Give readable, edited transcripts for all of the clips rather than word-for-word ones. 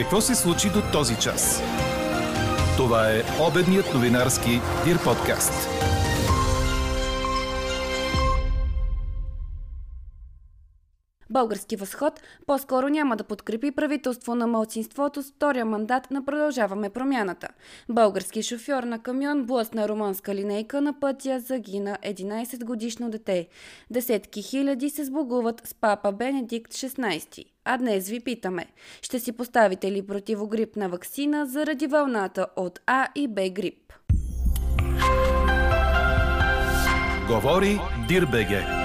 Какво се случи до този час? Това е обедният новинарски Дир подкаст. Български възход по-скоро няма да подкрепи правителство на малцинството с втория мандат на Продължаваме промяната. Български шофьор на камион блъсна румънска линейка на пътя, загина 11-годишно дете. Десетки хиляди се сбогуват с папа Бенедикт XVI. А днес ви питаме, ще си поставите ли противогрипна ваксина заради вълната от А и Б грип? Говори Dir.bg.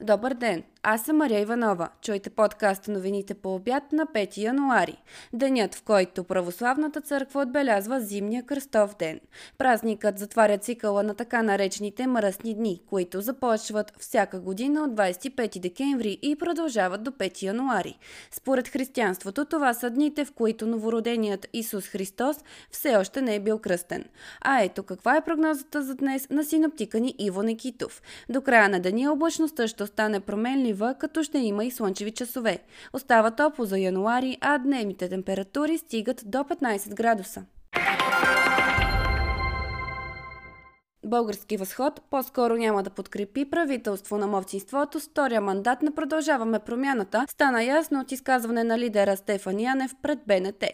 Добър ден! Аз съм Мария Иванова. Чуйте подкаст новините по обяд на 5 януари. Денят, в който Православната църква отбелязва Зимния кръстов ден. Празникът затваря цикъла на така наречените мръсни дни, които започват всяка година от 25 декември и продължават до 5 януари. Според християнството това са дните, в които новороденият Исус Христос все още не е бил кръстен. А ето каква е прогнозата за днес на синоптика ни Иво Никитов. До края на деня облачността ще стане променлива, като ще има и слънчеви часове. Остава топло за януари, а дневните температури стигат до 15 градуса. Български възход по-скоро няма да подкрепи правителство на малцинството с втория мандат на Продължаваме промяната, стана ясно от изказване на лидера Стефан Янев пред БНТ.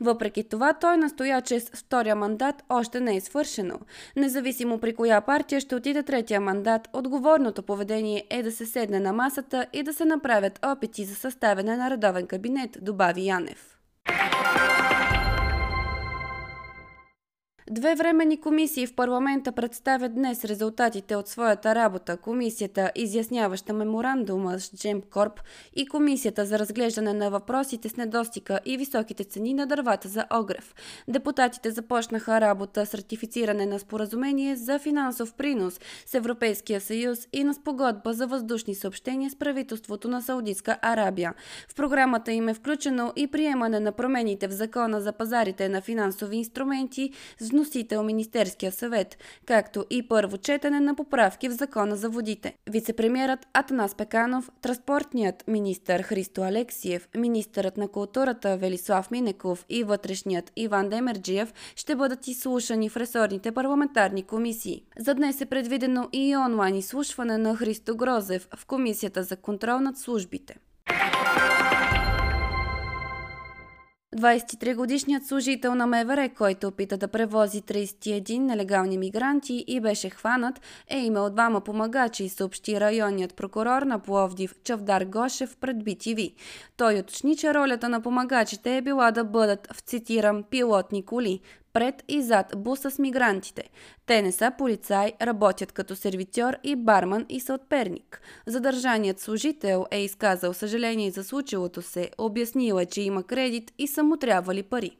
Въпреки това той настоя, че с втория мандат още не е свършено. Независимо при коя партия ще отиде третия мандат, отговорното поведение е да се седне на масата и да се направят опити за съставяне на редовен кабинет, добави Янев. Две временни комисии в парламента представят днес резултатите от своята работа. Комисията, изясняваща меморандума с Джемкорб, и Комисията за разглеждане на въпросите с недостига и високите цени на дървата за огрев. Депутатите започнаха работа с ратифициране на споразумение за финансов принос с Европейския съюз и на спогодба за въздушни съобщения с правителството на Саудитска Арабия. В програмата им е включено и приемане на промените в закона за пазарите на финансови инструменти с вносител Министерския съвет, както и първо четене на поправки в Закона за водите. Вицепремиерът Атанас Пеканов, транспортният министър Христо Алексиев, министърът на културата Велислав Минеков и вътрешният Иван Демерджиев ще бъдат изслушани в ресорните парламентарни комисии. За днес е предвидено и онлайн изслушване на Христо Грозев в Комисията за контрол над службите. 23-годишният служител на МВР, който опита да превози 31 нелегални мигранти и беше хванат, е имал двама помагачи, съобщи районният прокурор на Пловдив Чавдар Гошев пред BTV. Той уточни, че ролята на помагачите е била да бъдат, цитирам, пилотни коли пред и зад буса с мигрантите. Те не са полицаи, работят като сервитьор и барман и съотперник. Задържаният служител е изказал съжаление за случилото се, обяснил е, че има кредит и са му трябвали пари.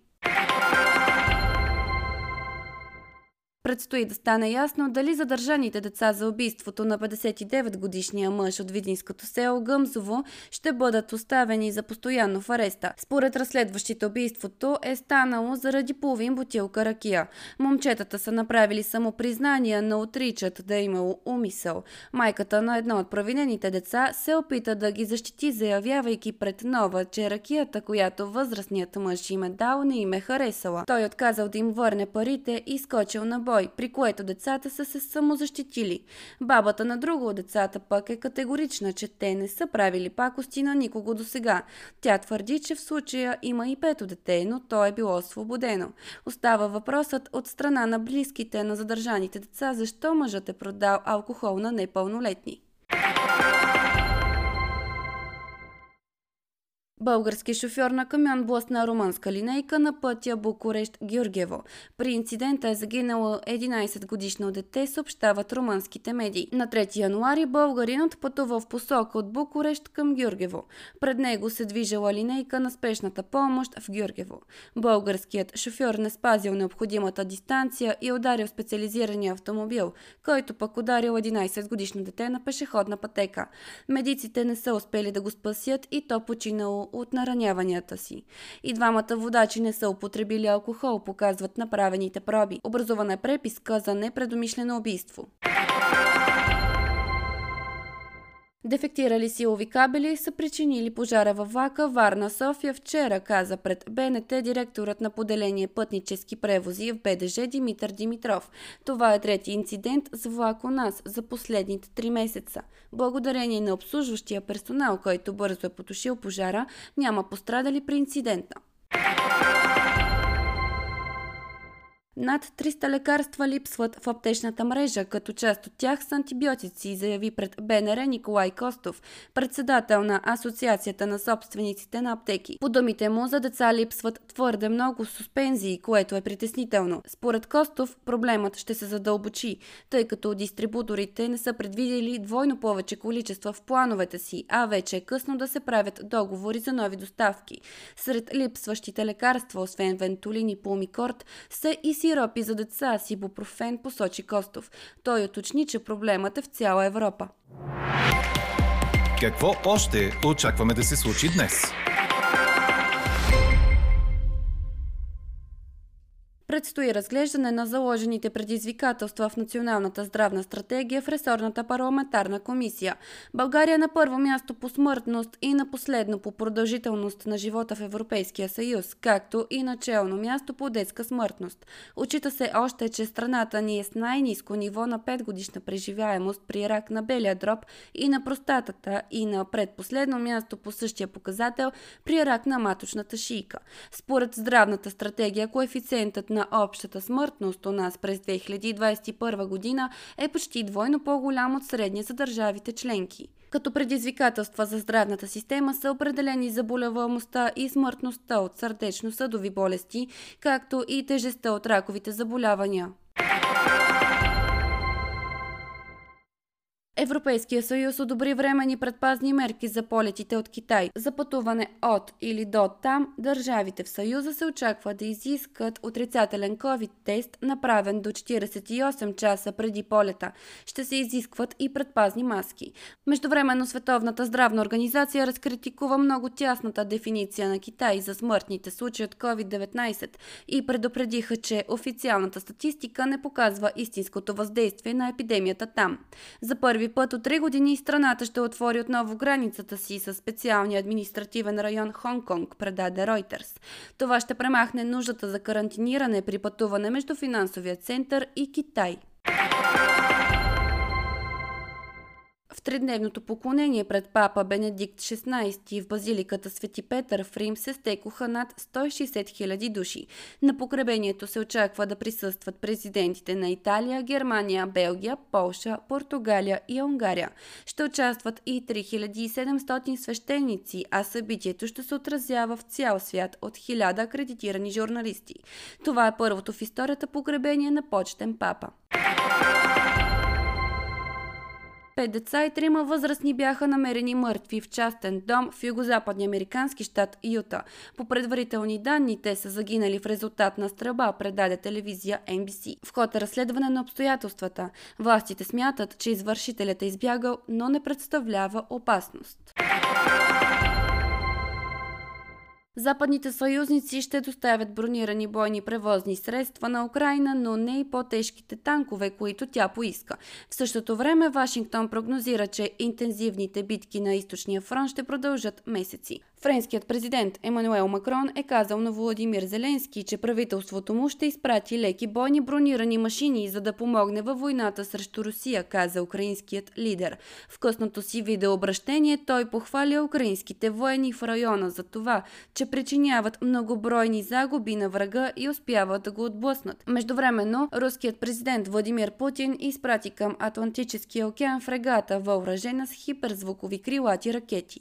Предстои да стане ясно дали задържаните деца за убийството на 59-годишния мъж от видинското село Гъмзово ще бъдат оставени за постоянно в ареста. Според разследващите убийството е станало заради половин бутилка ракия. Момчетата са направили самопризнания, но отричат да е имало умисъл. Майката на едно от провинените деца се опита да ги защити, заявявайки пред Нова, че ракията, която възрастният мъж им е дал, не им е харесала. Той отказал да им върне парите и скочил на бой, при което децата са се самозащитили. Бабата на друго от децата пък е категорична, че те не са правили пакости на никого досега. Тя твърди, че в случая има и пето дете, но то е било освободено. Остава въпросът от страна на близките на задържаните деца, защо мъжът е продал алкохол на непълнолетни. Български шофьор на камион блъсна румънска линейка на пътя Букурещ – Гюргево. При инцидента е загинало 11-годишно дете, съобщават румънските медии. На 3 януари българинът пътувал в посока от Букурещ към Гюргево. Пред него се движела линейка на спешната помощ в Гюргево. Българският шофьор не спазил необходимата дистанция и ударил специализирания автомобил, който пък ударил 11-годишно дете на пешеходна пътека. Медиците не са успели да го спасят и то починало от нараняванията си. И двамата водачи не са употребили алкохол, показват направените проби. Образувана е преписка за непредумишлено убийство. Дефектирали силови кабели са причинили пожара във влака Варна София вчера, каза пред БНТ директорът на поделение пътнически превози в БДЖ Димитър Димитров. Това е трети инцидент с влак у нас за последните 3 месеца. Благодарение на обслужващия персонал, който бързо е потушил пожара, няма пострадали при инцидента. Над 300 лекарства липсват в аптечната мрежа, като част от тях са антибиотици, заяви пред БНР Николай Костов, председател на Асоциацията на собствениците на аптеки. По думите му, за деца липсват твърде много суспензии, което е притеснително. Според Костов, проблемът ще се задълбочи, тъй като дистрибуторите не са предвидели двойно повече количества в плановете си, а вече е късно да се правят договори за нови доставки. Сред липсващите лекарства, освен Вентулин и Пулмикорт, са и сиропи за деца с ибупрофен, посочи Костов. Той уточни, че проблемът е в цяла Европа. Какво още очакваме да се случи днес? Предстои разглеждане на заложените предизвикателства в Националната здравна стратегия в ресорната парламентарна комисия. България на първо място по смъртност и на последно по продължителност на живота в Европейския съюз, както и начално място по детска смъртност. Отчита се още, че страната ни е с най-ниско ниво на 5-годишна преживяемост при рак на белия дроб и на простатата и на предпоследно място по същия показател при рак на маточната шийка. Според здравната стратегия, коефициентът на общата смъртност у нас през 2021 година е почти двойно по-голям от средния за държавите членки. Като предизвикателства за здравната система са определени заболеваемостта и смъртността от сърдечно-съдови болести, както и тежестта от раковите заболявания. Европейския съюз одобри временни предпазни мерки за полетите от Китай. За пътуване от или до там държавите в съюза се очаква да изискат отрицателен COVID-тест, направен до 48 часа преди полета. Ще се изискват и предпазни маски. Междувременно Световната здравна организация разкритикува много тясната дефиниция на Китай за смъртните случаи от COVID-19 и предупредиха, че официалната статистика не показва истинското въздействие на епидемията там. За първи път от 3 години страната ще отвори отново границата си със специалния административен район Хонконг, предаде Reuters. Това ще премахне нуждата за карантиниране при пътуване между финансовия център и Китай. В тридневното поклонение пред папа Бенедикт XVI в базиликата Свети Петър в Рим се стекоха над 160 000 души. На погребението се очаква да присъстват президентите на Италия, Германия, Белгия, Полша, Португалия и Унгария. Ще участват и 3700 свещеници, а събитието ще се отразява в цял свят от 1000 акредитирани журналисти. Това е първото в историята погребение на почетен папа. 5 деца и 3 възрастни бяха намерени мъртви в частен дом в югозападния американски щат Юта. По предварителни данни те са загинали в резултат на стрелба, предаде телевизия NBC. В ход е разследване на обстоятелствата. Властите смятат, че извършителят е избягал, но не представлява опасност. Западните съюзници ще доставят бронирани бойни превозни средства на Украйна, но не и по-тежките танкове, които тя поиска. В същото време Вашингтон прогнозира, че интензивните битки на източния фронт ще продължат месеци. Френският президент Емануел Макрон е казал на Владимир Зеленски, че правителството му ще изпрати леки бойни бронирани машини, за да помогне във войната срещу Русия, каза украинският лидер. В късното си видеообращение той похваля украинските воени в района за това, че причиняват многобройни загуби на врага и успяват да го отблъснат. Междувременно, руският президент Владимир Путин изпрати към Атлантическия океан фрегата, въоръжена с хиперзвукови крилати ракети.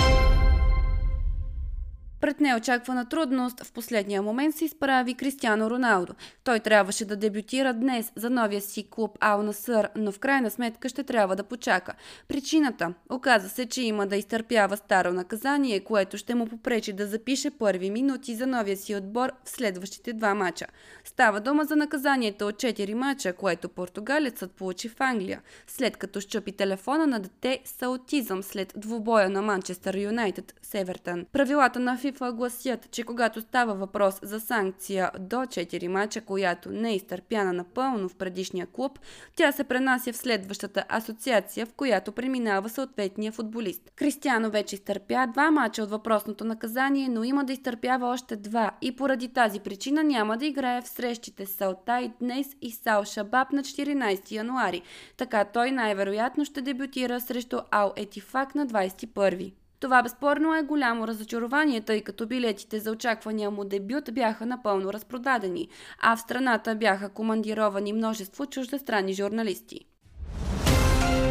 Пред неочаквана трудност в последния момент се изправи Кристиано Роналдо. Той трябваше да дебютира днес за новия си клуб Ал-Насър, но в крайна сметка ще трябва да почака. Причината? Оказа се, че има да изтърпява старо наказание, което ще му попречи да запише първи минути за новия си отбор в следващите 2 мача. Става дума за наказанието от 4 мача, което португалецът получи в Англия, след като счупи телефона на дете с аутизъм след двубоя на Манчестър Юнайтед с Евертън. Правилата на Янев гласят, че когато става въпрос за санкция до 4 мача, която не е изтърпяна напълно в предишния клуб, тя се пренася в следващата асоциация, в която преминава съответния футболист. Кристиано вече изтърпя 2 мача от въпросното наказание, но има да изтърпява още 2 и поради тази причина няма да играе в срещите с Алтай днес и с Ал Шабаб на 14 януари. Така той най-вероятно ще дебютира срещу Ал Етифак на 21-ви. Това безспорно е голямо разочарование, тъй като билетите за очаквания му дебют бяха напълно разпродадени, а в страната бяха командировани множество чуждестранни журналисти.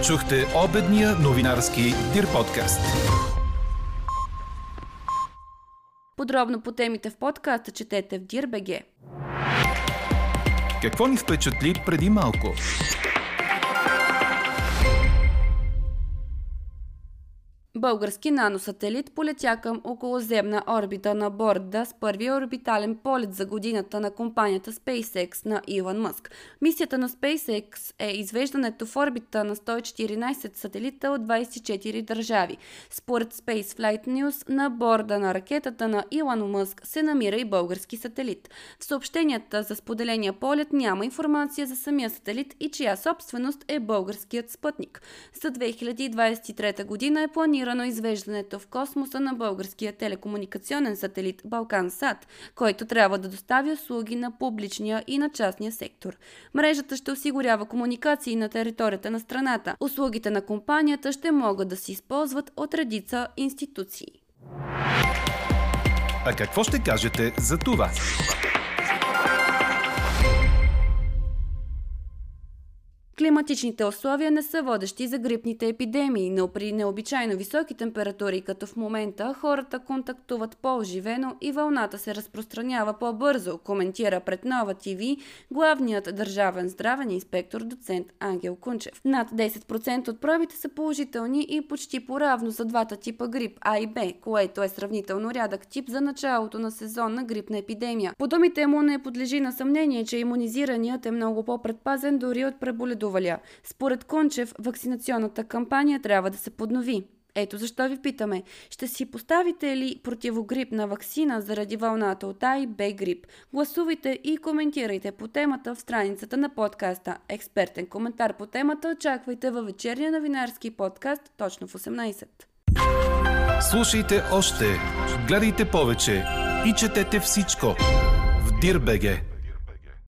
Чухте обедния новинарски Дир подкаст. Подробно по темите в подкаста четете в Dir.bg. Какво ни впечатли преди малко? Български наносателит полетя към околоземна орбита на борда с първия орбитален полет за годината на компанията SpaceX на Илон Мъск. Мисията на SpaceX е извеждането в орбита на 114 сателита от 24 държави. Според Spaceflight News на борда на ракетата на Илон Мъск се намира и български сателит. В съобщенията за споделения полет няма информация за самия сателит и чия собственост е българският спътник. За 2023 година е планирано извеждането в космоса на българския телекомуникационен сателит Балкансат, който трябва да доставя услуги на публичния и на частния сектор. Мрежата ще осигурява комуникации на територията на страната. Услугите на компанията ще могат да се използват от редица институции. А какво ще кажете за това? Климатичните условия не са водещи за грипните епидемии, но при необичайно високи температури, като в момента, хората контактуват по-оживено и вълната се разпространява по-бързо, коментира пред Нова ТВ главният държавен здравен инспектор доцент Ангел Кунчев. Над 10% от пробите са положителни и почти поравно за двата типа грип А и Б, което е сравнително рядък тип за началото на сезонна грипна епидемия. По думите му не подлежи на съмнение, че имунизираният е много по-предпазен дори от преболедуването. Според Кончев, вакцинационната кампания трябва да се поднови. Ето защо ви питаме, ще си поставите ли противогрипна ваксина заради вълната от А и Б грип? Гласувайте и коментирайте по темата в страницата на подкаста. Експертен коментар по темата очаквайте във вечерния новинарски подкаст точно в 18. Слушайте още, гледайте повече и четете всичко в Dir.bg.